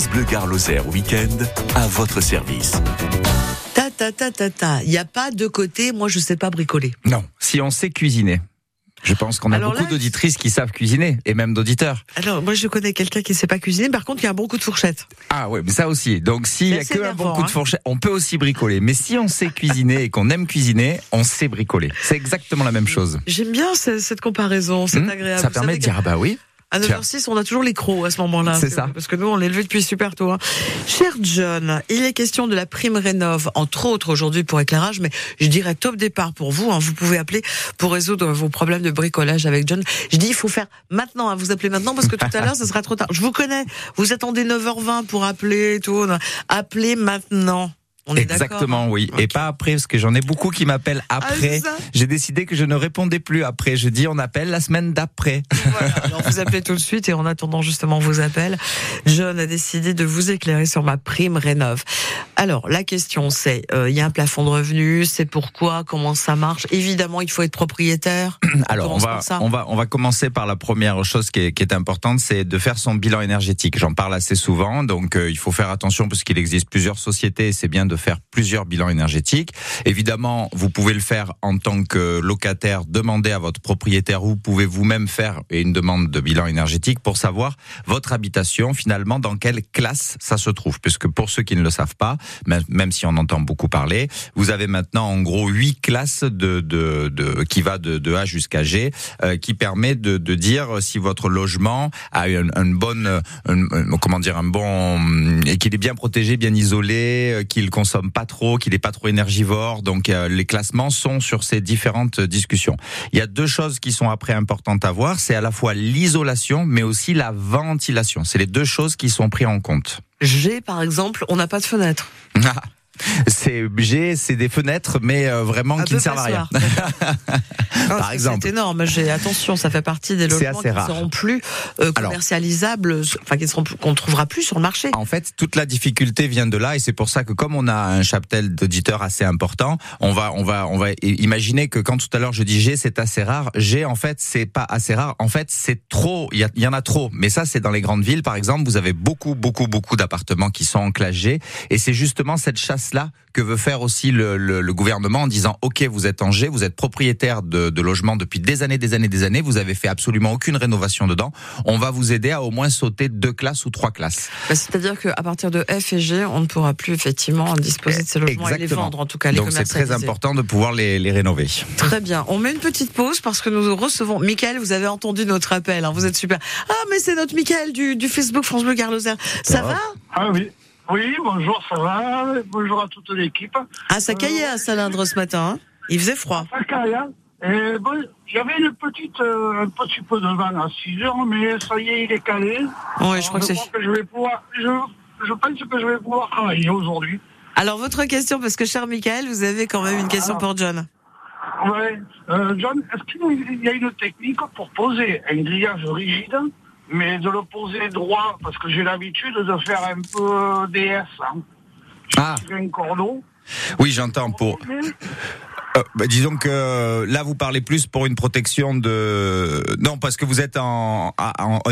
France Bleu Gard Lozère Week-end à votre service. Il n'y a pas de côté, moi je ne sais pas bricoler. Non, si on sait cuisiner. Je pense qu'on a beaucoup d'auditrices qui savent cuisiner, et même d'auditeurs. Alors, moi, je connais quelqu'un qui ne sait pas cuisiner, par contre, il y a un bon coup de fourchette. Ah oui, mais ça aussi. Donc, s'il n'y a que un bon coup de fourchette, on peut aussi bricoler. Mais si on sait cuisiner et qu'on aime cuisiner, on sait bricoler. C'est exactement la même chose. J'aime bien cette comparaison, c'est agréable. Ça permet de dire, ah bah oui. À 9h06, on a toujours les crocs à ce moment-là. C'est ça. Parce que nous, on l'est levé depuis super tôt. Cher John, il est question de la prime Rénov, entre autres aujourd'hui pour éclairage, mais je dirais top départ pour vous. Vous pouvez appeler pour résoudre vos problèmes de bricolage avec John. Je dis, il faut faire maintenant, vous appelez maintenant, parce que tout à l'heure, ça sera trop tard. Je vous connais, vous attendez 9h20 pour appeler et tout. Appelez maintenant. Exactement, oui. Okay. Et pas après, parce que j'en ai beaucoup qui m'appellent après. J'ai décidé que je ne répondais plus après. Je dis, on appelle la semaine d'après. Voilà, alors vous appelez tout de suite et en attendant justement vos appels, John a décidé de vous éclairer sur MaPrimeRénov. Alors, la question c'est, il y a un plafond de revenus, c'est pourquoi, comment ça marche? Évidemment, il faut être propriétaire. Alors, on va commencer par la première chose qui est importante, c'est de faire son bilan énergétique. J'en parle assez souvent, donc il faut faire attention parce qu'il existe plusieurs sociétés et c'est bien de faire plusieurs bilans énergétiques. Évidemment, vous pouvez le faire en tant que locataire, demander à votre propriétaire, ou vous pouvez vous-même faire une demande de bilan énergétique pour savoir votre habitation, finalement, dans quelle classe ça se trouve. Puisque pour ceux qui ne le savent pas, même si on entend beaucoup parler, vous avez maintenant en gros 8 classes qui va de A jusqu'à G, qui permet de dire si votre logement a et qu'il est bien protégé, bien isolé, qu'il consomme pas trop, qu'il est pas trop énergivore. Donc les classements sont sur ces différentes discussions. Il y a deux choses qui sont après importantes à voir, c'est à la fois l'isolation mais aussi la ventilation. C'est les deux choses qui sont prises en compte. J'ai par exemple, on n'a pas de fenêtre. C'est des fenêtres, mais vraiment qui ne servent à rien. Par exemple. C'est énorme. Attention, ça fait partie des logements qui ne seront plus commercialisables, qu'on ne trouvera plus sur le marché. En fait, toute la difficulté vient de là, et c'est pour ça que comme on a un cheptel d'auditeurs assez important, on va imaginer que quand tout à l'heure je dis G, c'est assez rare. G, en fait, c'est pas assez rare. En fait, c'est trop. Il y en a trop. Mais ça, c'est dans les grandes villes, par exemple. Vous avez beaucoup d'appartements qui sont en classe G, et c'est justement cette chasse là que veut faire aussi le gouvernement en disant ok, vous êtes en G, vous êtes propriétaire de logements depuis des années, vous avez fait absolument aucune rénovation dedans, on va vous aider à au moins sauter 2 classes ou 3 classes. C'est-à-dire qu'à partir de F et G, on ne pourra plus effectivement disposer de ces logements. Exactement. Et les vendre, en tout cas les commercialiser. Donc c'est très important de pouvoir les rénover. Très bien, on met une petite pause parce que nous recevons Mickaël, vous avez entendu notre appel, vous êtes super. Ah mais c'est notre Mickaël du Facebook France Bleu Gard Lozère. Ça va ? Ah oui. Oui, bonjour, ça va. Bonjour à toute l'équipe. Ah, ça caillait à Salindres ce matin. Il faisait froid. Ça caillait. J'avais un petit peu de vent à 6 heures, mais ça y est, il est calé. Oui, je crois que c'est... Je pense que je vais pouvoir travailler aujourd'hui. Alors, votre question, parce que, cher Mickaël, vous avez quand même une question pour John. Oui. John, est-ce qu'il y a une technique pour poser un grillage rigide, mais de le poser droit, parce que j'ai l'habitude de faire un peu DS. J'ai un cordeau. Oui, j'entends pour... disons que là vous parlez plus pour une protection de... Non, parce que vous êtes en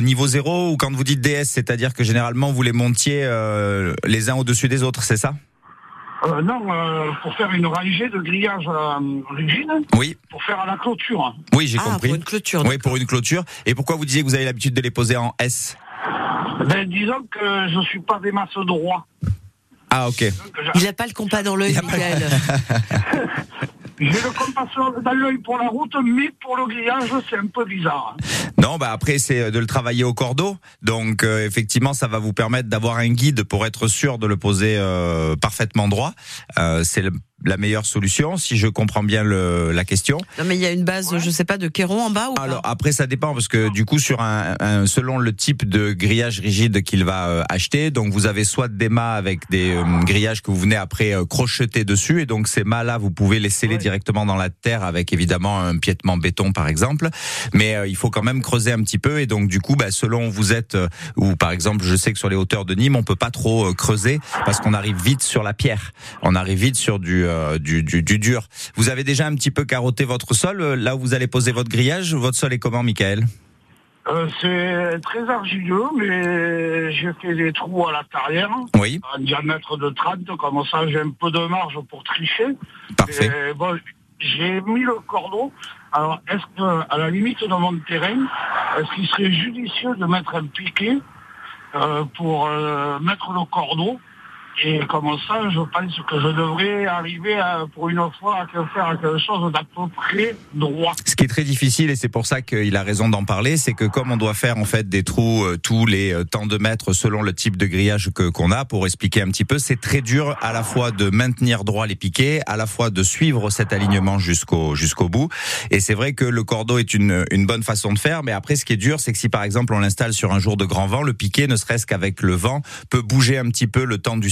niveau 0, ou quand vous dites DS, c'est-à-dire que généralement vous les montiez les uns au-dessus des autres, c'est ça ? Non, pour faire une rangée de grillage rigide. Oui. Pour faire à la clôture. Oui, j'ai compris. Pour une clôture. Oui, pour une clôture. Et pourquoi vous disiez que vous avez l'habitude de les poser en S ? Disons que je suis pas des masses droits. Ah, ok. Il n'a pas le compas dans l'œil, Mickaël. J'ai le compas dans l'œil pour la route, mais pour le grillage, c'est un peu bizarre. Non, après, c'est de le travailler au cordeau. Donc, effectivement, ça va vous permettre d'avoir un guide pour être sûr de le poser parfaitement droit. C'est la meilleure solution, si je comprends bien la question. Non, mais il y a une base, je sais pas, de Kéron en bas ou... Alors, après, ça dépend, parce que du coup, sur selon le type de grillage rigide qu'il va acheter, donc vous avez soit des mâts avec des grillages que vous venez après crocheter dessus, et donc ces mâts-là, vous pouvez les sceller directement dans la terre avec, évidemment, un piétement béton, par exemple. Mais il faut quand même creuser un petit peu, et donc, du coup, selon où vous êtes, ou par exemple, je sais que sur les hauteurs de Nîmes, on peut pas trop creuser, parce qu'on arrive vite sur la pierre. On arrive vite sur du dur. Vous avez déjà un petit peu carotté votre sol, là où vous allez poser votre grillage. Votre sol est comment, Mickaël ? C'est très argileux, mais j'ai fait des trous à la carrière, oui, à un diamètre de 30, comme ça j'ai un peu de marge pour tricher. Parfait. Et bon, j'ai mis le cordeau. Alors, est-ce que, à la limite de mon terrain, est-ce qu'il serait judicieux de mettre un piquet pour mettre le cordeau? Et comme ça, je pense que je devrais arriver pour une fois à faire quelque chose d'à peu près droit. Ce qui est très difficile, et c'est pour ça qu'il a raison d'en parler, c'est que comme on doit faire en fait des trous tous les temps de mètres selon le type de grillage qu'on a, pour expliquer un petit peu, c'est très dur à la fois de maintenir droit les piquets, à la fois de suivre cet alignement jusqu'au bout. Et c'est vrai que le cordeau est une bonne façon de faire, mais après ce qui est dur, c'est que si par exemple on l'installe sur un jour de grand vent, le piquet, ne serait-ce qu'avec le vent, peut bouger un petit peu le temps du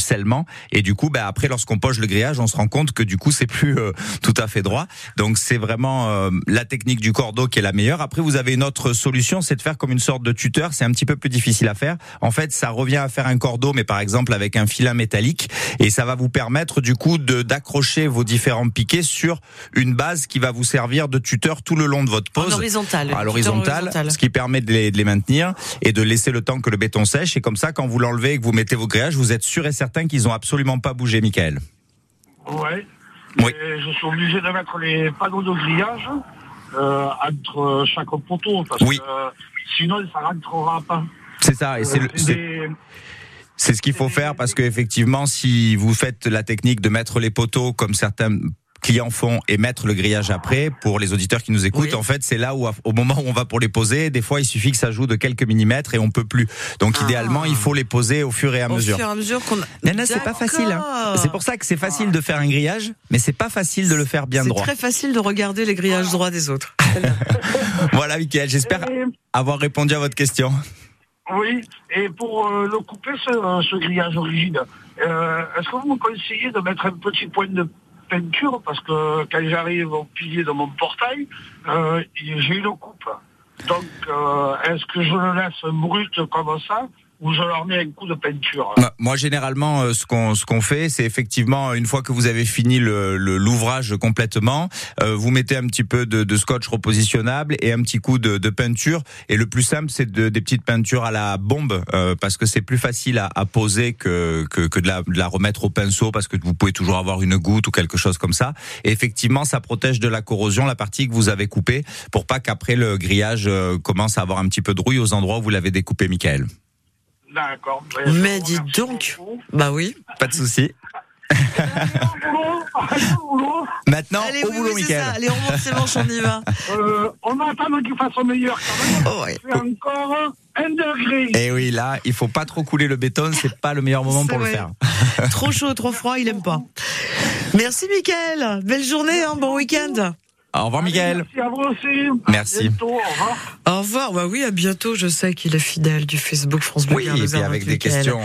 et du coup, ben après, lorsqu'on poche le grillage, on se rend compte que du coup, c'est plus tout à fait droit. Donc, c'est vraiment la technique du cordeau qui est la meilleure. Après, vous avez une autre solution, c'est de faire comme une sorte de tuteur. C'est un petit peu plus difficile à faire. En fait, ça revient à faire un cordeau, mais par exemple avec un filin métallique, et ça va vous permettre du coup d'accrocher vos différents piquets sur une base qui va vous servir de tuteur tout le long de votre pose. À l'horizontale, ce qui permet de les maintenir et de laisser le temps que le béton sèche. Et comme ça, quand vous l'enlevez et que vous mettez vos grillages, vous êtes sûr et certain qu'ils n'ont absolument pas bougé, Michael. Ouais. Oui. Je suis obligé de mettre les panneaux de grillage entre chaque poteau, parce oui, que sinon, ça ne rentrera pas. C'est ça, et c'est ce qu'il faut faire, parce qu'effectivement, si vous faites la technique de mettre les poteaux comme certains clients font et mettre le grillage après, pour les auditeurs qui nous écoutent, oui, en fait, c'est là où, au moment où on va pour les poser, des fois, il suffit que ça joue de quelques millimètres et on peut plus. Donc, idéalement, il faut les poser au fur et à mesure. Au fur et à mesure qu'on... Nana, c'est pas facile. Hein. C'est pour ça que c'est facile de faire un grillage, mais c'est pas facile de le faire bien droit. C'est très facile de regarder les grillages droits des autres. Voilà, Mickaël, j'espère avoir répondu à votre question. Oui, et pour le couper, ce grillage rigide, est-ce que vous me conseillez de mettre un petit point de peinture, parce que quand j'arrive au pilier de mon portail, j'ai une coupe. Donc, est-ce que je le laisse brut comme ça ? Où je leur mets un coup de peinture. Moi, généralement, ce qu'on fait, c'est effectivement, une fois que vous avez fini l'ouvrage complètement, vous mettez un petit peu de scotch repositionnable et un petit coup de peinture. Et le plus simple, c'est des petites peintures à la bombe, parce que c'est plus facile à poser que de la remettre au pinceau, parce que vous pouvez toujours avoir une goutte ou quelque chose comme ça. Et effectivement, ça protège de la corrosion la partie que vous avez coupée, pour pas qu'après le grillage commence à avoir un petit peu de rouille aux endroits où vous l'avez découpé, Michael. D'accord. Mais dis donc. Bah oui. Pas de souci. Maintenant, allez, au boulot, Mickaël. Allez, on monte ses manches, on y va. On attend qu'il fasse au meilleur quand même. Oh ouais. C'est encore un degré. Et oui, là, il faut pas trop couler le béton, c'est pas le meilleur moment pour le faire. Trop chaud, trop froid, il aime pas. Merci, Mickaël. Belle journée, bon week-end. Au revoir, Miguel. Merci à vous aussi. Merci. À bientôt, au revoir. Au revoir. Bah oui, à bientôt. Je sais qu'il est fidèle du Facebook France Bleu Gard Lozère. Oui, et puis avec des questions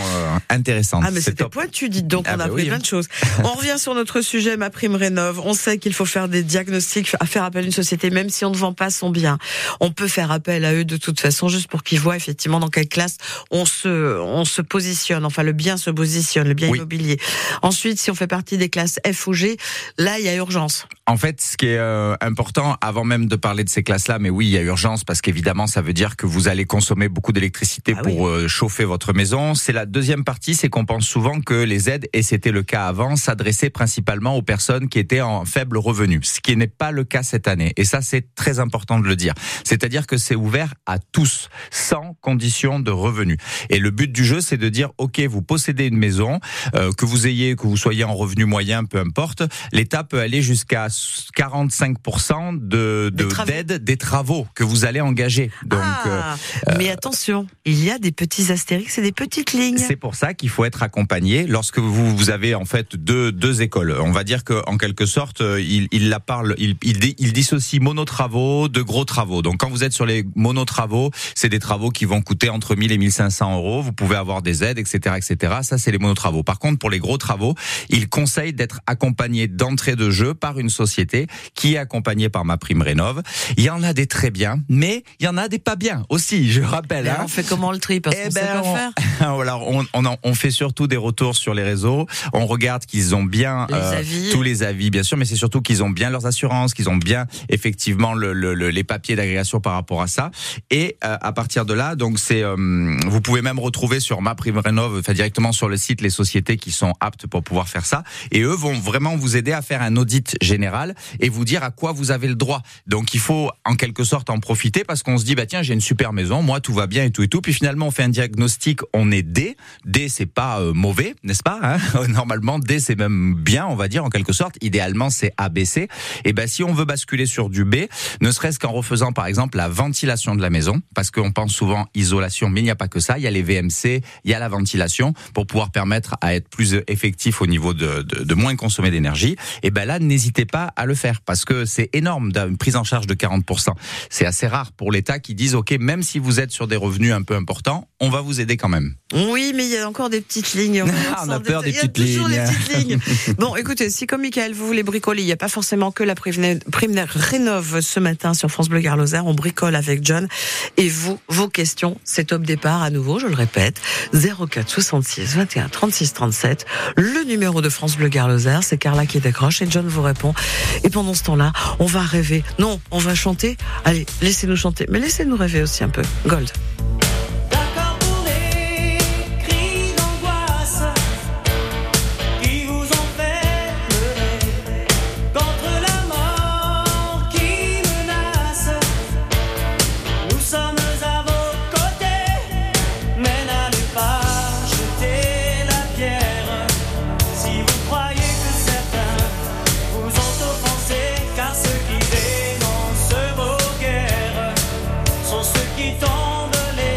intéressantes. Ah, mais c'était pointu, dites donc. On a appris plein de choses. On revient sur notre sujet, MaPrimeRénov'. On sait qu'il faut faire des diagnostics, faire appel à une société, même si on ne vend pas son bien. On peut faire appel à eux de toute façon, juste pour qu'ils voient effectivement dans quelle classe on se positionne. Enfin, le bien se positionne, le bien immobilier. Ensuite, si on fait partie des classes F ou G, là, il y a urgence. En fait, ce qui est important, avant même de parler de ces classes-là, mais oui, il y a urgence, parce qu'évidemment, ça veut dire que vous allez consommer beaucoup d'électricité pour chauffer votre maison. C'est la deuxième partie, c'est qu'on pense souvent que les aides, et c'était le cas avant, s'adressaient principalement aux personnes qui étaient en faible revenu, ce qui n'est pas le cas cette année. Et ça, c'est très important de le dire. C'est-à-dire que c'est ouvert à tous, sans condition de revenu. Et le but du jeu, c'est de dire, ok, vous possédez une maison, que vous soyez en revenu moyen, peu importe, l'État peut aller jusqu'à 45% d'aide des travaux que vous allez engager. Donc, mais attention, il y a des petits astérix et des petites lignes. C'est pour ça qu'il faut être accompagné lorsque vous avez en fait deux écoles. On va dire qu'en quelque sorte, il dissocie monotravaux de gros travaux. Donc quand vous êtes sur les monotravaux, c'est des travaux qui vont coûter entre 1000 et 1500 euros. Vous pouvez avoir des aides, etc., etc. Ça, c'est les monotravaux. Par contre, pour les gros travaux, il conseille d'être accompagné d'entrée de jeu par une société qui a accompagnés par MaPrimeRénov. Il y en a des très bien, mais il y en a des pas bien aussi, je rappelle. Hein. On fait comment le tri, parce qu'on sait pas faire. Alors, on fait surtout des retours sur les réseaux. On regarde qu'ils ont bien tous les avis, bien sûr, mais c'est surtout qu'ils ont bien leurs assurances, qu'ils ont bien effectivement les papiers d'agrégation par rapport à ça. Et à partir de là, donc c'est vous pouvez même retrouver sur MaPrimeRénov, enfin directement sur le site, les sociétés qui sont aptes pour pouvoir faire ça. Et eux vont vraiment vous aider à faire un audit général et vous dire à quoi vous avez le droit. Donc il faut en quelque sorte en profiter, parce qu'on se dit bah tiens, j'ai une super maison, moi tout va bien et tout et tout. Puis finalement on fait un diagnostic, on est D. D c'est pas mauvais, n'est-ce pas hein? Normalement D c'est même bien, on va dire en quelque sorte. Idéalement c'est ABC. Et ben si on veut basculer sur du B, ne serait-ce qu'en refaisant par exemple la ventilation de la maison, parce qu'on pense souvent isolation, mais il n'y a pas que ça. Il y a les VMC, il y a la ventilation pour pouvoir permettre à être plus effectif au niveau de moins consommer d'énergie. Et ben là n'hésitez pas à le faire, parce que c'est énorme, une prise en charge de 40%. C'est assez rare pour l'État qui dise ok, même si vous êtes sur des revenus un peu importants, on va vous aider quand même. Oui, mais il y a encore des petites lignes. On a peur des petites lignes. Il y a toujours des petites lignes. Bon, écoutez, si comme Michael, vous voulez bricoler, il n'y a pas forcément que la MaPrimeRénov ce matin sur France Bleu Gard Lozère. On bricole avec John. Et vous, vos questions, c'est top départ à nouveau, je le répète. 04 66 21 36 37. Le numéro de France Bleu Gard Lozère, c'est Carla qui décroche et John vous répond. Et pendant ce temps-là, on va rêver. Non, on va chanter. Allez, laissez-nous chanter. Mais laissez-nous rêver aussi un peu. Gold. Qui tombe les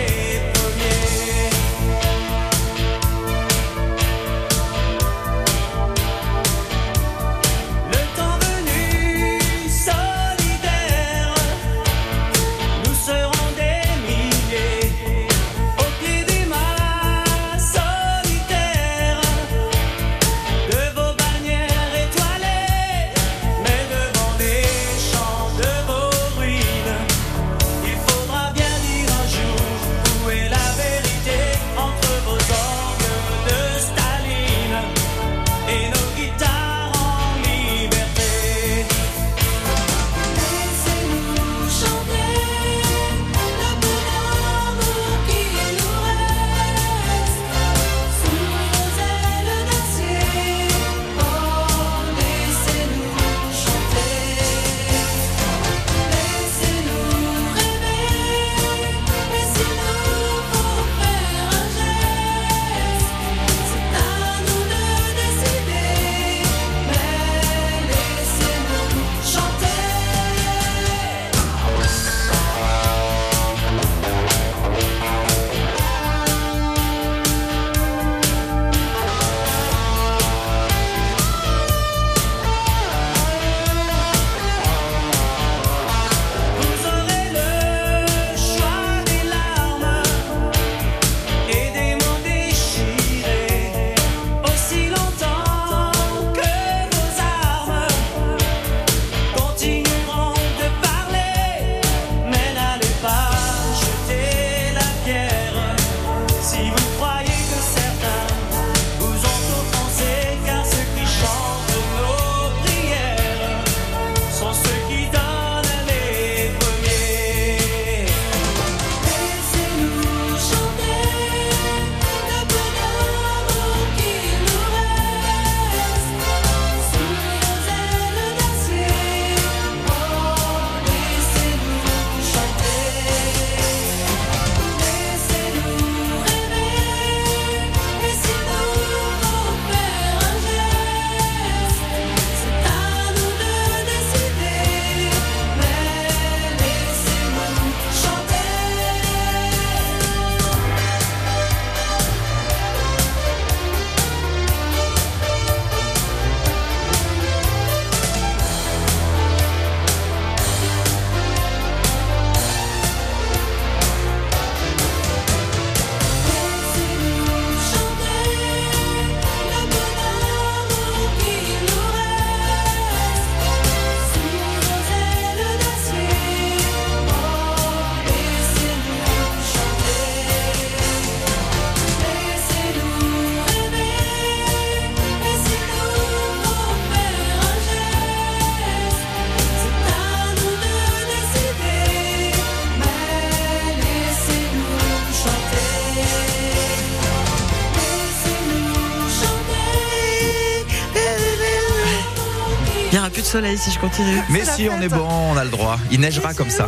plus de soleil si je continue. Mais si, on est bon, on a le droit. Il neigera comme ça.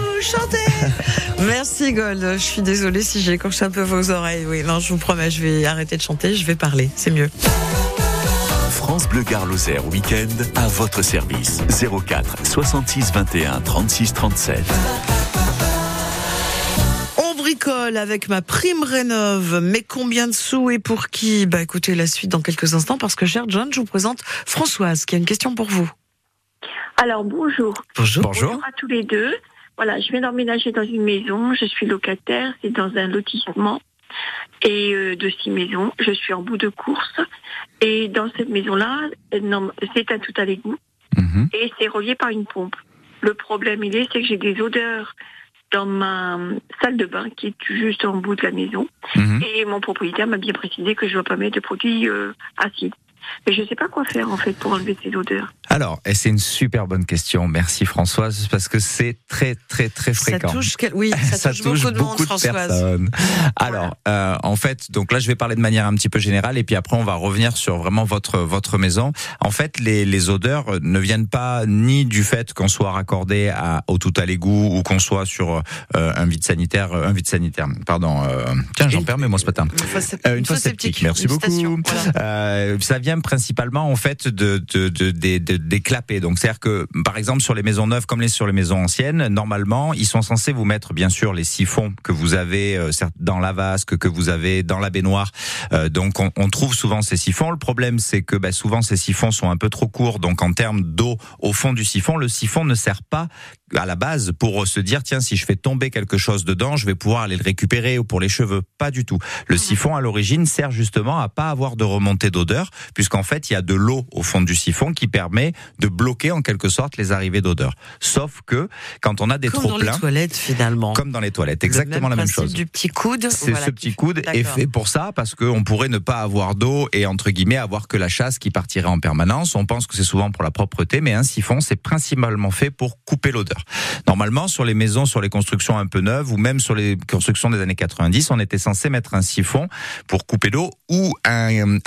Merci Gold, je suis désolée si j'écorche un peu vos oreilles. Oui, non, je vous promets, je vais arrêter de chanter, je vais parler, c'est mieux. France Bleu Gard Lozère Week-end à votre service. 04 66 21 36 37. Bricole avec MaPrimeRénov, mais combien de sous et pour qui? Bah écoutez la suite dans quelques instants parce que cher John, je vous présente Françoise qui a une question pour vous. Alors bonjour. Bonjour. Bonjour à tous les deux. Voilà, je viens d'emménager dans une maison, je suis locataire, c'est dans un lotissement et de 6 maisons. Je suis en bout de course et dans cette maison-là, c'est un tout à l'égout et c'est relié par une pompe. Le problème c'est que j'ai des odeurs dans ma salle de bain qui est juste en bout de la maison. Et mon propriétaire m'a bien précisé que je ne dois pas mettre de produits acides. Mais je ne sais pas quoi faire en fait pour enlever ces odeurs. Alors, et c'est une super bonne question. Merci Françoise, parce que c'est très très très fréquent. Ça touche, oui, ça touche beaucoup de personnes. Alors, en fait, donc là je vais parler de manière un petit peu générale et puis après on va revenir sur vraiment votre maison. En fait, les odeurs ne viennent pas ni du fait qu'on soit raccordé au tout à l'égout ou qu'on soit sur un vide sanitaire. Pardon. Tiens, j'en perds, mais moi ce matin. Une fosse septique. Merci beaucoup. Station, voilà. Ça vient principalement en fait des clapets. Donc c'est-à-dire que par exemple sur les maisons neuves comme sur les maisons anciennes, normalement, ils sont censés vous mettre bien sûr les siphons que vous avez dans la vasque, que vous avez dans la baignoire. Donc on trouve souvent ces siphons. Le problème c'est que souvent ces siphons sont un peu trop courts. Donc en termes d'eau au fond du siphon, le siphon ne sert pas à la base pour se dire tiens, si je fais tomber quelque chose dedans, je vais pouvoir aller le récupérer, ou pour les cheveux, pas du tout. Le siphon à l'origine sert justement à pas avoir de remontée d'odeur, puisqu'en fait, il y a de l'eau au fond du siphon qui permet de bloquer en quelque sorte les arrivées d'odeurs. Sauf que quand on a des trop-pleins, comme dans les toilettes finalement. Comme dans les toilettes, exactement la même chose. Du petit coude. C'est voilà, ce petit coude est fait pour ça, parce qu'on pourrait ne pas avoir d'eau et entre guillemets avoir que la chasse qui partirait en permanence. On pense que c'est souvent pour la propreté, mais un siphon c'est principalement fait pour couper l'odeur. Normalement, sur les maisons, sur les constructions un peu neuves ou même sur les constructions des années 90, on était censé mettre un siphon pour couper l'eau ou un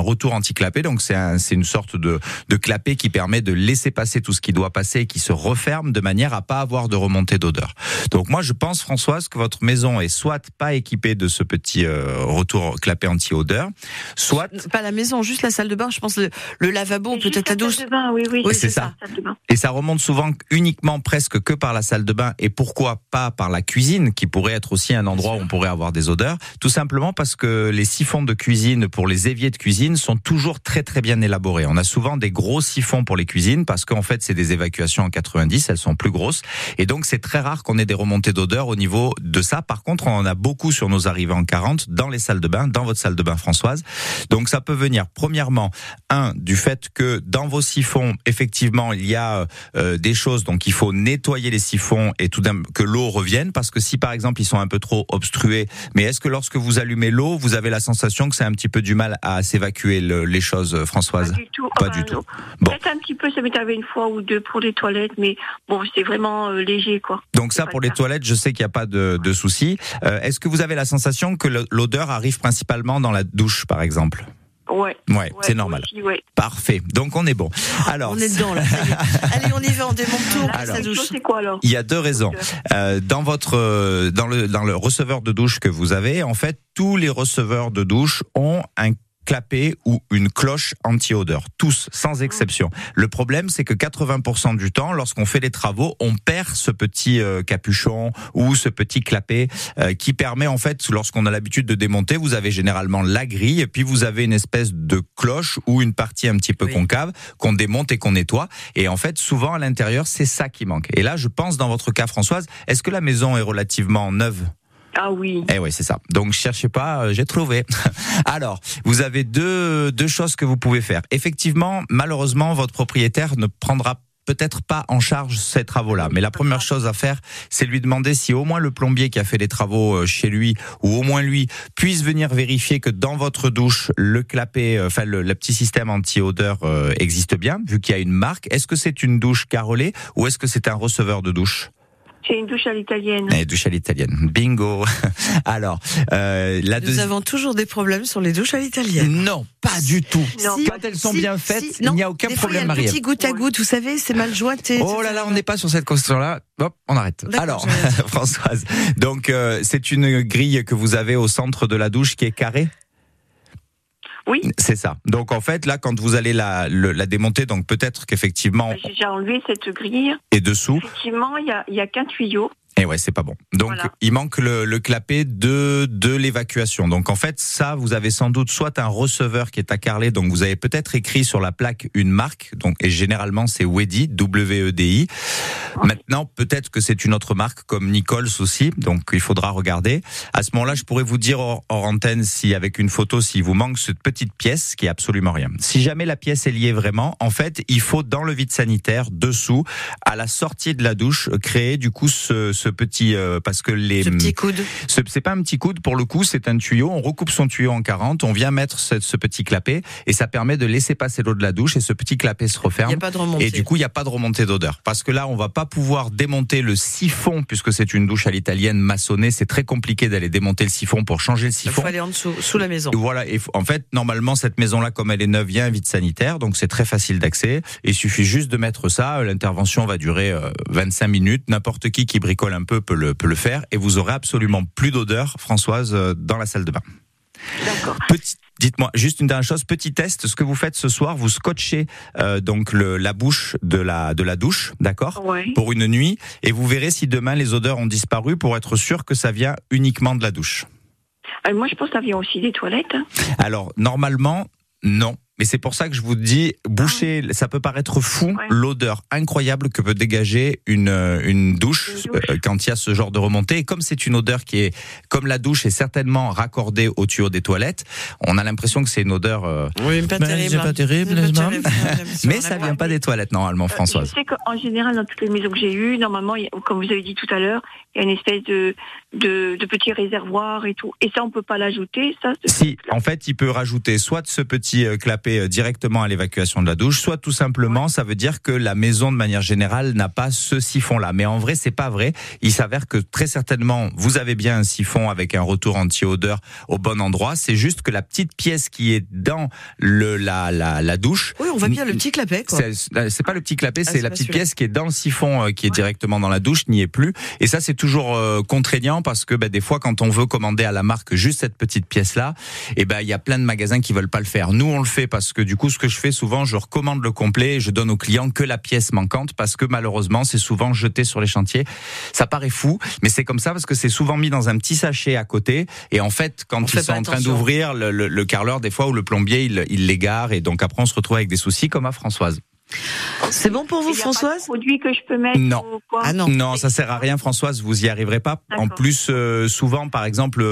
retour anti-clapet, donc c'est une sorte de clapet qui permet de laisser passer tout ce qui doit passer et qui se referme de manière à pas avoir de remontée d'odeur. Donc moi je pense Françoise que votre maison est soit pas équipée de ce petit retour clapet anti-odeur, soit... Pas la maison, juste la salle de bain, je pense le lavabo peut-être à douche. Oui, c'est ça. Salle de bain. Et ça remonte souvent uniquement presque que par la salle de bain, et pourquoi pas par la cuisine qui pourrait être aussi un endroit où on pourrait avoir des odeurs, tout simplement parce que les siphons de cuisine pour les éviers de cuisine sont toujours très très bien élaborés. On a souvent des gros siphons pour les cuisines parce qu'en fait c'est des évacuations en 90, elles sont plus grosses et donc c'est très rare qu'on ait des remontées d'odeur au niveau de ça. Par contre, on en a beaucoup sur nos arrivées en 40 dans les salles de bain, dans votre salle de bain Françoise. Donc ça peut venir premièrement du fait que dans vos siphons effectivement il y a des choses, donc il faut nettoyer les siphons et tout d'un que l'eau revienne, parce que si par exemple ils sont un peu trop obstrués, mais est-ce que lorsque vous allumez l'eau, vous avez la sensation que c'est un petit peu du mal à s'évacuer les choses, Françoise? Pas du tout. Bon. Peut-être un petit peu, ça m'est arrivé une fois ou deux pour les toilettes, mais bon, c'est vraiment léger, quoi. Donc ça, pour les toilettes, je sais qu'il n'y a pas de souci. Est-ce que vous avez la sensation que l'odeur arrive principalement dans la douche, par exemple? Ouais, c'est normal. Aussi, ouais. Parfait. Donc on est bon. Alors, on est dedans là. Allez, on y va, on démonte tout. Alors, c'est quoi alors ? Il y a 2 raisons. Dans le receveur de douche que vous avez, en fait, tous les receveurs de douche ont un clapet ou une cloche anti-odeur. Tous, sans exception. Le problème, c'est que 80% du temps, lorsqu'on fait les travaux, on perd ce petit capuchon ou ce petit clapet qui permet, en fait, lorsqu'on a l'habitude de démonter, vous avez généralement la grille et puis vous avez une espèce de cloche ou une partie un petit peu concave qu'on démonte et qu'on nettoie. Et en fait, souvent, à l'intérieur, c'est ça qui manque. Et là, je pense, dans votre cas, Françoise, est-ce que la maison est relativement neuve ? Ah oui. Eh oui, c'est ça. Donc, cherchez pas, j'ai trouvé. Alors, vous avez deux choses que vous pouvez faire. Effectivement, malheureusement, votre propriétaire ne prendra peut-être pas en charge ces travaux-là. Mais la première chose à faire, c'est lui demander si au moins le plombier qui a fait les travaux chez lui, ou au moins lui, puisse venir vérifier que dans votre douche, le clapet, enfin le petit système anti-odeur existe bien, vu qu'il y a une marque. Est-ce que c'est une douche carrelée ou est-ce que c'est un receveur de douche ? C'est une douche à l'italienne. Une douche à l'italienne, bingo. Alors, nous avons toujours des problèmes sur les douches à l'italienne. Non, pas du tout. Non. Si, quand elles sont bien faites, il n'y a aucun problème, Marie. Il y a un petit goutte à goutte, vous savez, c'est mal jointé. Oh là là, on n'est pas sur cette construction-là. Hop, on arrête. Alors, Françoise, donc c'est une grille que vous avez au centre de la douche qui est carrée ? Oui. C'est ça. Donc en fait, là, quand vous allez la démonter, donc peut-être qu'effectivement... J'ai déjà enlevé cette grille. Et dessous. Effectivement, il y a qu'un tuyau. Et ouais, c'est pas bon. Donc voilà. Il manque le clapet de l'évacuation. Donc en fait, ça, vous avez sans doute soit un receveur qui est accarlé, donc vous avez peut-être écrit sur la plaque une marque, donc, et généralement c'est Wedi, W-E-D-I. Okay. Maintenant, peut-être que c'est une autre marque, comme Nicole's aussi, donc il faudra regarder. À ce moment-là, je pourrais vous dire hors antenne, si avec une photo, s'il vous manque cette petite pièce, qui est absolument rien. Si jamais la pièce est liée vraiment, en fait, il faut dans le vide sanitaire, dessous, à la sortie de la douche, créer du coup ce petit parce que les petit coude. C'est pas un petit coude pour le coup, c'est un tuyau, on recoupe son tuyau en 40, on vient mettre ce petit clapet et ça permet de laisser passer l'eau de la douche et ce petit clapet se referme. Il y a pas de remontée. Et du coup, il n'y a pas de remontée d'odeur parce que là, on va pas pouvoir démonter le siphon puisque c'est une douche à l'italienne maçonnée, c'est très compliqué d'aller démonter le siphon pour changer le siphon. Il faut aller en dessous sous la maison. Et voilà, et en fait, normalement cette maison là comme elle est neuve, il y a un vide sanitaire, donc c'est très facile d'accès, il suffit juste de mettre ça, l'intervention va durer 25 minutes, n'importe qui bricole un peu peut le faire et vous aurez absolument plus d'odeur, Françoise, dans la salle de bain. D'accord. Dites-moi, juste une dernière chose, petit test, ce que vous faites ce soir, vous scotchez donc la bouche de la douche, d'accord ? Oui. Pour une nuit, et vous verrez si demain les odeurs ont disparu pour être sûr que ça vient uniquement de la douche. Moi je pense que ça vient aussi des toilettes. Alors normalement, non. Mais c'est pour ça que je vous dis, boucher, ça peut paraître fou, ouais. L'odeur incroyable que peut dégager une douche quand il y a ce genre de remontée. Et comme c'est une odeur qui est, comme la douche est certainement raccordée au tuyau des toilettes, on a l'impression que c'est une odeur... Oui, pas terrible. Mais ça vient pas des toilettes, normalement, Françoise. Je sais qu'en général, dans toutes les maisons que j'ai eues, normalement, comme vous avez dit tout à l'heure, il y a une espèce de petit réservoir et tout. Et ça, on peut pas l'ajouter, ça? Si, en fait, il peut rajouter soit ce petit clapet directement à l'évacuation de la douche, soit tout simplement, ça veut dire que la maison de manière générale n'a pas ce siphon-là. Mais en vrai, c'est pas vrai. Il s'avère que très certainement, vous avez bien un siphon avec un retour anti-odeur au bon endroit. C'est juste que la petite pièce qui est dans la douche. Oui, on voit bien le petit clapet, quoi. C'est pas le petit clapet, c'est la petite pièce qui est dans le siphon, qui est directement dans la douche, n'y est plus. Et ça, c'est toujours contraignant parce que des fois, quand on veut commander à la marque juste cette petite pièce-là, il y a plein de magasins qui veulent pas le faire. Nous, on le fait. Parce que du coup, ce que je fais souvent, je recommande le complet et je donne aux clients que la pièce manquante parce que malheureusement, c'est souvent jeté sur les chantiers. Ça paraît fou, mais c'est comme ça parce que c'est souvent mis dans un petit sachet à côté et en fait, quand ils sont en train d'ouvrir le carreleur, des fois, ou le plombier, il l'égare et donc après, on se retrouve avec des soucis comme à Françoise. C'est bon pour vous, Françoise ? Il y a pas de produit que je peux mettre ? Non. Non, ça sert à rien, Françoise, vous y arriverez pas. D'accord. En plus, souvent, par exemple,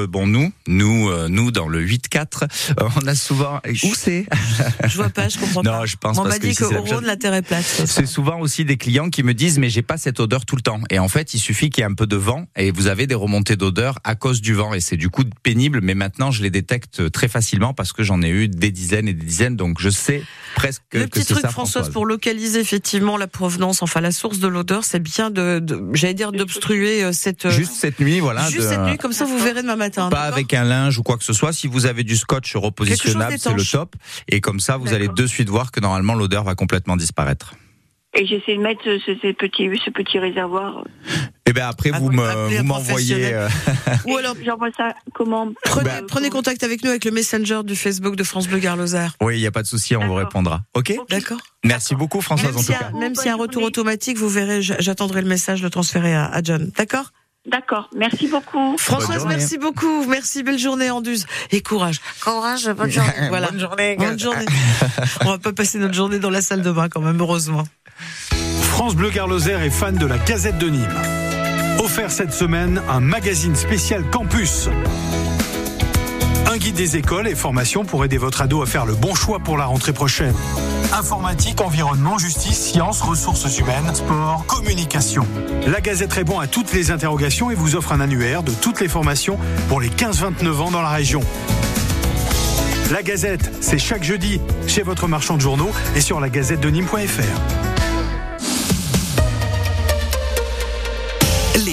nous, dans le 8-4, on a souvent... Où c'est ? Je vois pas, je comprends pas. Non, je pense parce que ici, c'est la chose. On m'a dit qu'au Rhône, la terre est plate. C'est souvent aussi des clients qui me disent, mais j'ai pas cette odeur tout le temps. Et en fait, il suffit qu'il y ait un peu de vent et vous avez des remontées d'odeur à cause du vent. Et c'est du coup pénible, mais maintenant, je les détecte très facilement parce que j'en ai eu des dizaines et des dizaines, donc je sais presque que c'est ça. Le petit truc, Françoise, pour localiser effectivement la provenance, enfin la source de l'odeur, c'est bien d'obstruer cette... Juste cette nuit, voilà. Juste cette nuit, comme ça vous verrez demain matin. Pas avec un linge ou quoi que ce soit. Si vous avez du scotch repositionnable, c'est le top. Et comme ça, vous allez de suite voir que normalement l'odeur va complètement disparaître. Et j'essaie de mettre ce petit réservoir. Et après vous m'envoyez. Ou alors j'envoie ça comment ? Prenez contact avec nous avec le Messenger du Facebook de France Bleu Gard Lozère. Oui, il n'y a pas de souci, on vous répondra. Ok. D'accord. Merci beaucoup, Françoise, en tout cas. Même s'il y a un retour automatique, vous verrez, j'attendrai le message, le transférer à John. D'accord, merci beaucoup. Françoise, merci beaucoup. Merci, belle journée, Anduze. Et courage. Courage, bonne journée. Voilà. Bonne journée. On va pas passer notre journée dans la salle de bain quand même, heureusement. France Bleu Gard Lozère est fan de la Gazette de Nîmes. Offert cette semaine un magazine spécial Campus. Un guide des écoles et formations pour aider votre ado à faire le bon choix pour la rentrée prochaine. Informatique, environnement, justice, sciences, ressources humaines, sport, communication. La Gazette répond à toutes les interrogations et vous offre un annuaire de toutes les formations pour les 15-29 ans dans la région. La Gazette, c'est chaque jeudi chez votre marchand de journaux et sur lagazettedenîmes.fr.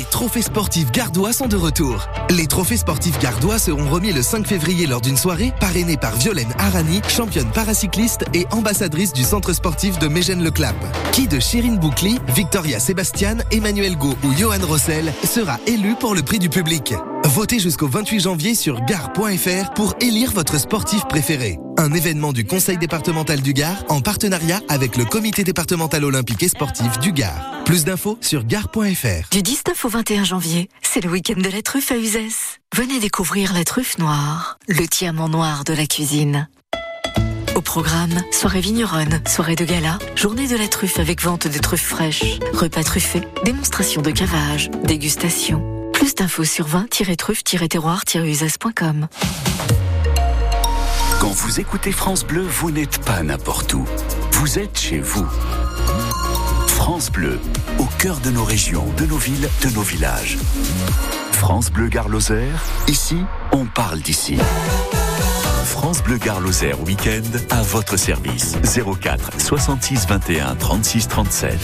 trophées sportifs gardois sont de retour. Les trophées sportifs gardois seront remis le 5 février lors d'une soirée parrainée par Violaine Arani, championne paracycliste et ambassadrice du centre sportif de Mégène-le-Clap. Qui de Chirine Boucli, Victoria Sébastien, Emmanuel Gau ou Johan Rossel sera élu pour le prix du public. Votez jusqu'au 28 janvier sur gard.fr pour élire votre sportif préféré. Un événement du Conseil départemental du Gard en partenariat avec le Comité départemental olympique et sportif du Gard. Plus d'infos sur gard.fr. Du 19 au 21 janvier, c'est le week-end de la truffe à Uzès. Venez découvrir la truffe noire, le diamant noir de la cuisine. Au programme, soirée vigneronne, soirée de gala, journée de la truffe avec vente de truffes fraîches, repas truffés, démonstration de cavage, dégustation. Plus d'infos sur vin-truffe-terroir-uzès.com. Quand vous écoutez France Bleu, vous n'êtes pas n'importe où. Vous êtes chez vous. France Bleu, au cœur de nos régions, de nos villes, de nos villages. France Bleu Gard Lozère, ici, on parle d'ici. France Bleu Gard Lozère Week-end à votre service. 04 66 21 36 37.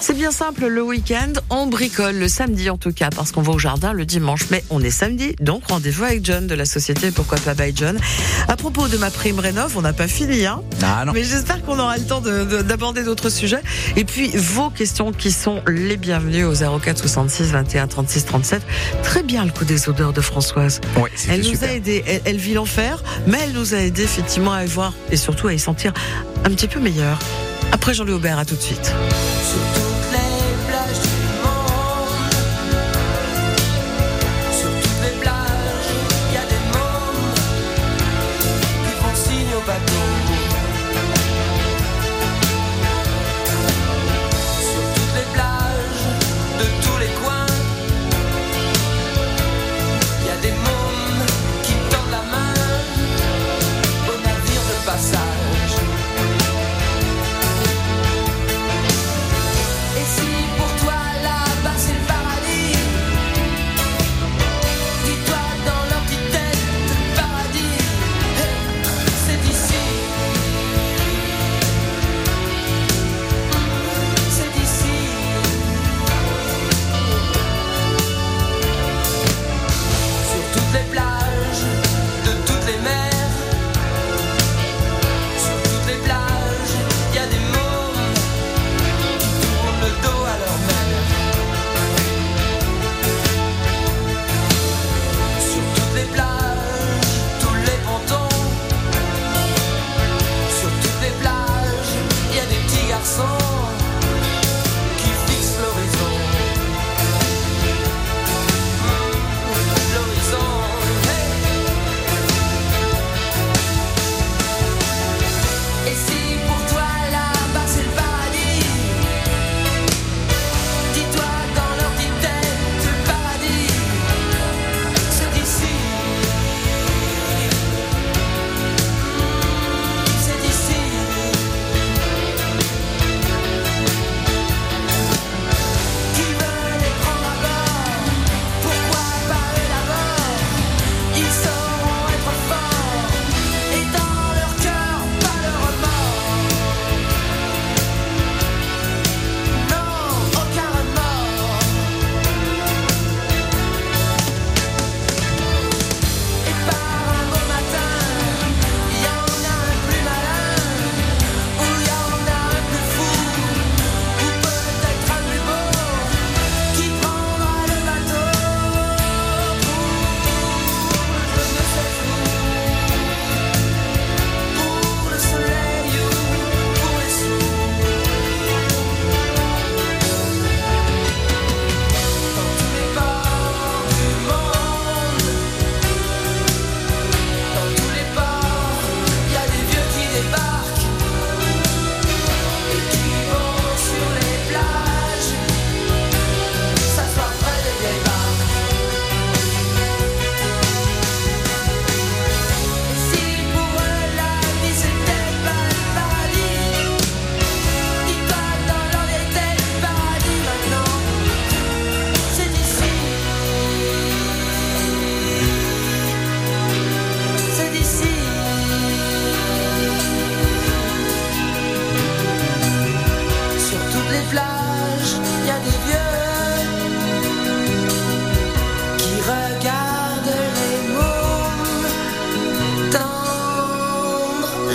C'est bien simple, le week-end, on bricole, le samedi en tout cas, parce qu'on va au jardin le dimanche, mais on est samedi, donc rendez-vous avec John de la société Pourquoi Pas Bye John. À propos de MaPrimeRénov, on n'a pas fini, hein. Ah non. Mais j'espère qu'on aura le temps d'aborder d'autres sujets. Et puis, vos questions qui sont les bienvenues au 04 66 21 36 37. Très bien le coup des odeurs de Françoise. Oui, elle nous super. A aidé, elle vit l'enfer, mais elle nous a aidé effectivement à y voir et surtout à y sentir un petit peu meilleur. Après Jean-Louis Aubert, à tout de suite.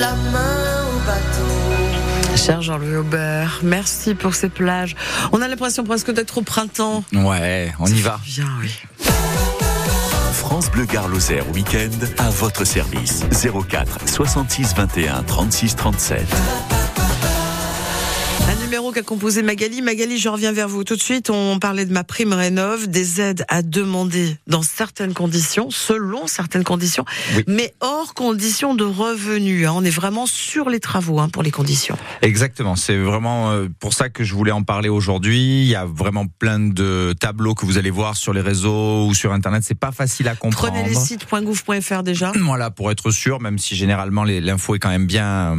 la main au bateau. Cher Jean-Louis Aubert, merci pour ces plages. On a l'impression presque d'être au printemps. Ouais, on y va. Bien, oui. France Bleu Gard Lozère Week-end à votre service. 04 66 21 36 37. Un numéro qu'a composé Magali. Magali, je reviens vers vous tout de suite. On parlait de MaPrimeRénov, des aides à demander dans certaines conditions, selon certaines conditions, oui, mais hors conditions de revenus. On est vraiment sur les travaux pour les conditions. Exactement. C'est vraiment pour ça que je voulais en parler aujourd'hui. Il y a vraiment plein de tableaux que vous allez voir sur les réseaux ou sur Internet. C'est pas facile à comprendre. Prenez les sites .gouv.fr déjà. Voilà, pour être sûr, même si généralement l'info est quand même bien,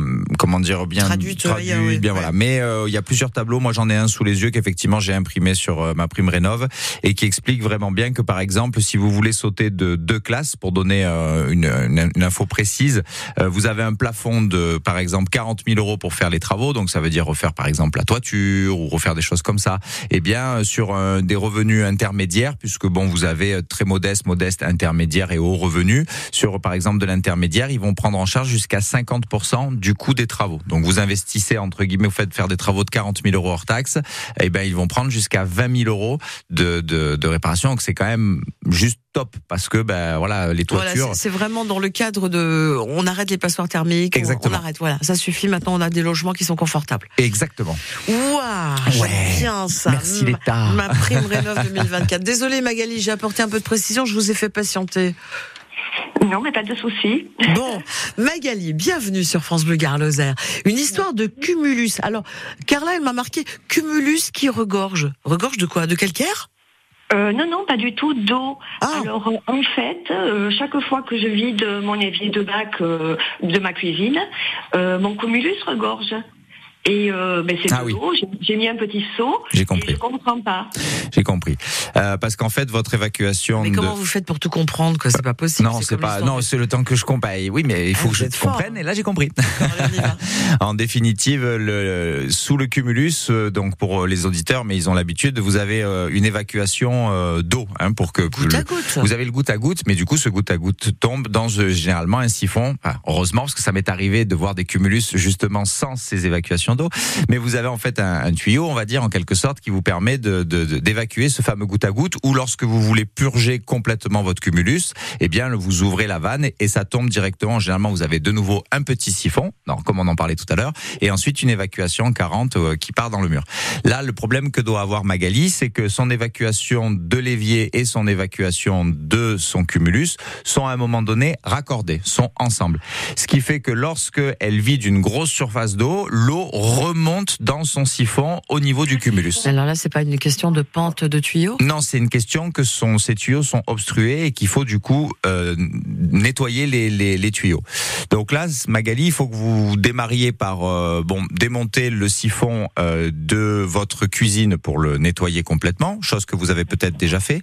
bien traduite oui, bien, ouais. Voilà. Mais il y a plusieurs tableaux, moi j'en ai un sous les yeux qu'effectivement j'ai imprimé sur MaPrimeRénov et qui explique vraiment bien que par exemple si vous voulez sauter de deux classes pour donner une info précise, vous avez un plafond de par exemple 40 000 euros pour faire les travaux, donc ça veut dire refaire par exemple la toiture ou refaire des choses comme ça, et bien sur des revenus intermédiaires, puisque bon vous avez très modeste, intermédiaire et haut revenu, sur par exemple de l'intermédiaire ils vont prendre en charge jusqu'à 50% du coût des travaux, donc vous investissez entre guillemets, vous faites faire des travaux de 40 000 euros hors taxe, et ben ils vont prendre jusqu'à 20 000 euros de réparation. Donc c'est quand même juste top parce que les toitures. Voilà, c'est vraiment dans le cadre de, on arrête les passoires thermiques. Exactement. On arrête. Voilà, ça suffit. Maintenant on a des logements qui sont confortables. Exactement. Waouh, ouais. J'aime bien ça. Merci l'État. MaPrimeRénov 2024. Désolée Magali, j'ai apporté un peu de précision, je vous ai fait patienter. Non, mais pas de souci. Bon, Magali, bienvenue sur France Bleu Gard Lozère. Une histoire de cumulus. Alors, Carla, elle m'a marqué cumulus qui regorge. Regorge de quoi ? De calcaire ? Non, pas du tout, d'eau. Ah. Alors, en fait, chaque fois que je vide mon évier de bac de ma cuisine, mon cumulus regorge. Et c'est de l'eau, oui. J'ai mis un petit seau. J'ai compris. Et je comprends pas. J'ai compris. Parce qu'en fait, votre évacuation. Mais comment vous faites pour tout comprendre que c'est pas possible? Non, c'est pas. Non, c'est le temps que je comprends. Oui, mais il faut que je te comprenne. Et là, j'ai compris. En définitive, sous le cumulus, donc pour les auditeurs, mais ils ont l'habitude, vous avez une évacuation d'eau, pour que goutte à goutte. Vous avez le goutte à goutte, mais du coup, ce goutte à goutte tombe dans généralement un siphon. Ah, heureusement, parce que ça m'est arrivé de voir des cumulus justement sans ces évacuations d'eau, mais vous avez en fait un tuyau, on va dire en quelque sorte, qui vous permet d'évacuer ce fameux goutte à goutte, où lorsque vous voulez purger complètement votre cumulus, eh bien vous ouvrez la vanne et ça tombe directement. Généralement vous avez de nouveau un petit siphon, comme on en parlait tout à l'heure, et ensuite une évacuation 40 qui part dans le mur. Là le problème que doit avoir Magali, c'est que son évacuation de l'évier et son évacuation de son cumulus sont à un moment donné raccordées, sont ensemble. Ce qui fait que lorsque elle vide une grosse surface d'eau, l'eau remonte dans son siphon au niveau du cumulus. Alors là, c'est pas une question de pente de tuyaux ? Non, c'est une question que ces tuyaux sont obstrués et qu'il faut du coup nettoyer les tuyaux. Donc là, Magali, il faut que vous démarriez par démonter le siphon de votre cuisine pour le nettoyer complètement, chose que vous avez peut-être déjà fait.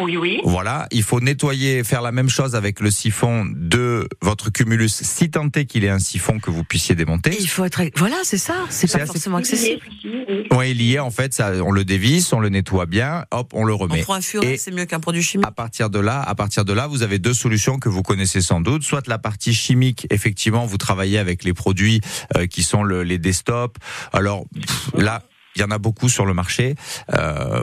Oui, oui. Voilà, il faut nettoyer, faire la même chose avec le siphon de votre cumulus, si tant est qu'il est un siphon que vous puissiez démonter. Et il faut être... Voilà, c'est ça, c'est pas forcément accessible. Oui, lié, en fait, ça, on le dévisse, on le nettoie bien, hop, on le remet. On prend un furet, c'est mieux qu'un produit chimique. À partir de là, vous avez deux solutions que vous connaissez sans doute, soit la partie chimique, effectivement, vous travaillez avec les produits qui sont les Destop. Alors, là... Il y en a beaucoup sur le marché.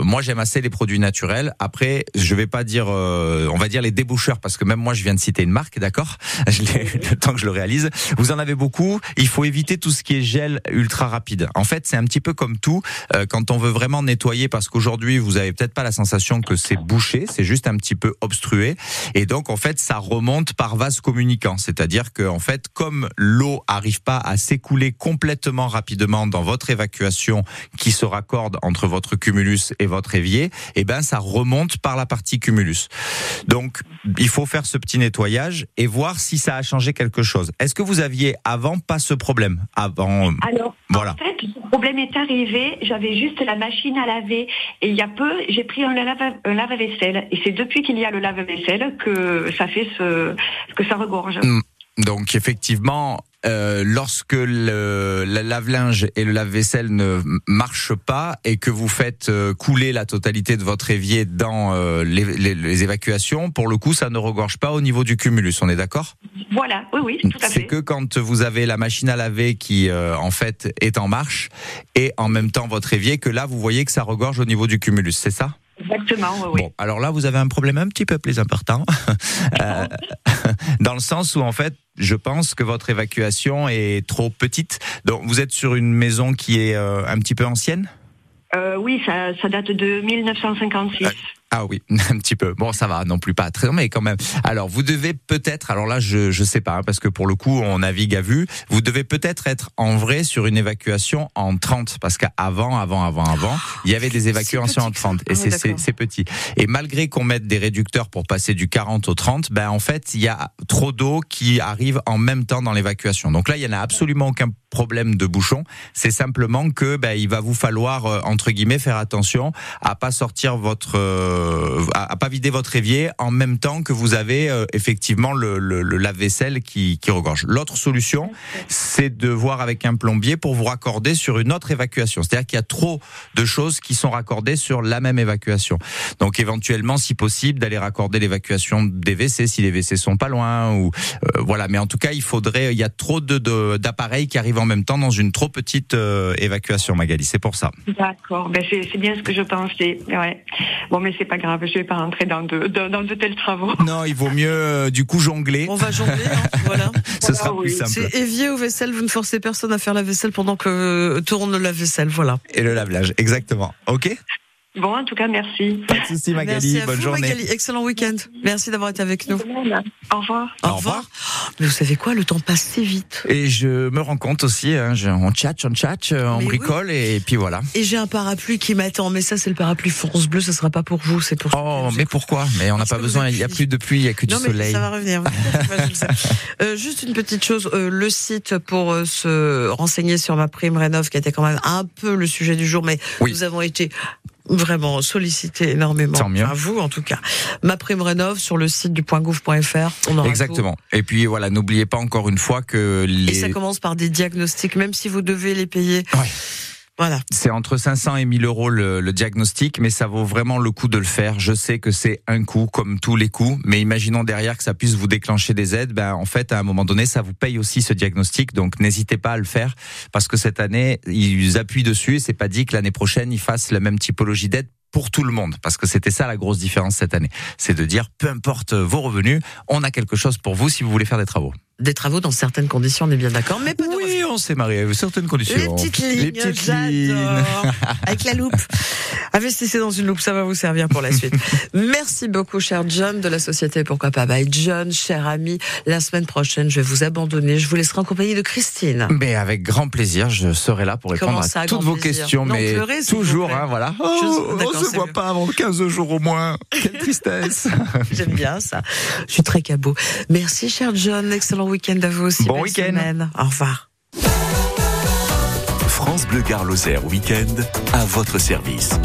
Moi, j'aime assez les produits naturels. Après, je vais pas dire, on va dire les déboucheurs, parce que même moi, je viens de citer une marque, d'accord ? Le temps que je le réalise. Vous en avez beaucoup. Il faut éviter tout ce qui est gel ultra rapide. En fait, c'est un petit peu comme tout. Quand on veut vraiment nettoyer, parce qu'aujourd'hui, vous avez peut-être pas la sensation que c'est bouché, c'est juste un petit peu obstrué. Et donc, en fait, ça remonte par vase communicant. C'est-à-dire que, en fait, comme l'eau arrive pas à s'écouler complètement rapidement dans votre évacuation, qui se raccorde entre votre cumulus et votre évier, et ben ça remonte par la partie cumulus. Donc il faut faire ce petit nettoyage et voir si ça a changé quelque chose. Est-ce que vous aviez avant pas ce problème avant? Alors voilà. En fait, le problème est arrivé, j'avais juste la machine à laver et il y a peu, j'ai pris un lave-vaisselle et c'est depuis qu'il y a le lave-vaisselle que ça regorge. Donc effectivement, lorsque le lave-linge et le lave-vaisselle ne marchent pas et que vous faites couler la totalité de votre évier dans les évacuations, pour le coup, ça ne regorge pas au niveau du cumulus, on est d'accord ? Voilà, oui, tout à fait. C'est que quand vous avez la machine à laver qui, en fait, est en marche et en même temps votre évier, que là, vous voyez que ça regorge au niveau du cumulus, c'est ça ? Exactement, oui. Bon, alors là, vous avez un problème un petit peu plus important, dans le sens où, en fait, je pense que votre évacuation est trop petite. Donc, vous êtes sur une maison qui est un petit peu ancienne ? Oui, ça date de 1956. Ah oui, un petit peu. Bon, ça va, non plus pas très, mais quand même. Alors, vous devez peut-être, alors là, je sais pas, hein, parce que pour le coup, on navigue à vue, vous devez peut-être être en vrai sur une évacuation en 30, parce qu'avant, il y avait des évacuations en 30, et c'est petit. Et malgré qu'on mette des réducteurs pour passer du 40 au 30, ben, en fait, il y a trop d'eau qui arrive en même temps dans l'évacuation. Donc là, il y en a absolument aucun problème de bouchon. C'est simplement que, ben, il va vous falloir, entre guillemets, faire attention à pas sortir votre, à pas vider votre évier en même temps que vous avez effectivement le lave-vaisselle qui regorge. L'autre solution, c'est de voir avec un plombier pour vous raccorder sur une autre évacuation. C'est-à-dire qu'il y a trop de choses qui sont raccordées sur la même évacuation. Donc éventuellement, si possible, d'aller raccorder l'évacuation des WC si les WC sont pas loin ou voilà. Mais en tout cas, il y a trop d'appareils qui arrivent en même temps dans une trop petite évacuation, Magali. C'est pour ça. D'accord. Ben c'est bien ce que je pensais. Ouais. Bon, mais c'est pas grave, je vais pas rentrer dans de tels travaux. Non, il vaut mieux du coup jongler. On va jongler, hein, voilà. Ce sera plus simple. C'est évier ou vaisselle, vous ne forcez personne à faire la vaisselle pendant que tourne le lave-vaisselle, voilà. Et le lave-linge, exactement. OK ? Bon, en tout cas, merci. Pas de soucis, Magali. Merci à bonne journée. Magali. Excellent week-end. Merci d'avoir été avec nous. Au revoir. Au revoir. Mais vous savez quoi, le temps passe si vite. Et je me rends compte aussi, hein, on tchatche, on bricole, oui. Et puis voilà. Et j'ai un parapluie qui m'attend, mais ça, c'est le parapluie France Bleu, ça ne sera pas pour vous, c'est pour. Oh, mais pourquoi ? Mais on n'a pas besoin, il n'y a plus de pluie, il n'y a que du soleil. Ça va revenir. Juste une petite chose, le site pour se renseigner sur MaPrimeRénov, qui était quand même un peu le sujet du jour, mais oui. Nous avons été vraiment sollicité énormément. Tant mieux. À vous, en tout cas. MaPrimeRénov sur le site du .gouv.fr. Exactement. Et puis, voilà, n'oubliez pas encore une fois que les... Et ça commence par des diagnostics, même si vous devez les payer. Ouais. Voilà. C'est entre 500 et 1000 euros le diagnostic, mais ça vaut vraiment le coup de le faire. Je sais que c'est un coût, comme tous les coûts, mais imaginons derrière que ça puisse vous déclencher des aides. Ben, en fait, à un moment donné, ça vous paye aussi ce diagnostic, donc n'hésitez pas à le faire, parce que cette année, ils appuient dessus, et c'est pas dit que l'année prochaine, ils fassent la même typologie d'aide pour tout le monde, parce que c'était ça la grosse différence cette année. C'est de dire, peu importe vos revenus, on a quelque chose pour vous si vous voulez faire des travaux. Des travaux dans certaines conditions, on est bien d'accord, mais pas de refus. On s'est marié avec certaines conditions. Les petites lignes. Avec la loupe. Investissez dans une loupe, ça va vous servir pour la suite. Merci beaucoup, cher John, de la société Pourquoi Pas Bye John, cher ami. La semaine prochaine, je vais vous abandonner. Je vous laisserai en compagnie de Christine. Mais avec grand plaisir, je serai là pour répondre à toutes vos questions. Non, mais pleurez, toujours, hein, voilà. Oh, on se voit pas avant 15 jours au moins. Quelle tristesse. J'aime bien ça. Je suis très cabot. Merci, cher John. Excellent week-end à vous aussi. Bon week-end. Semaine. Au revoir. France Bleu Gard Lozère Week-end à votre service.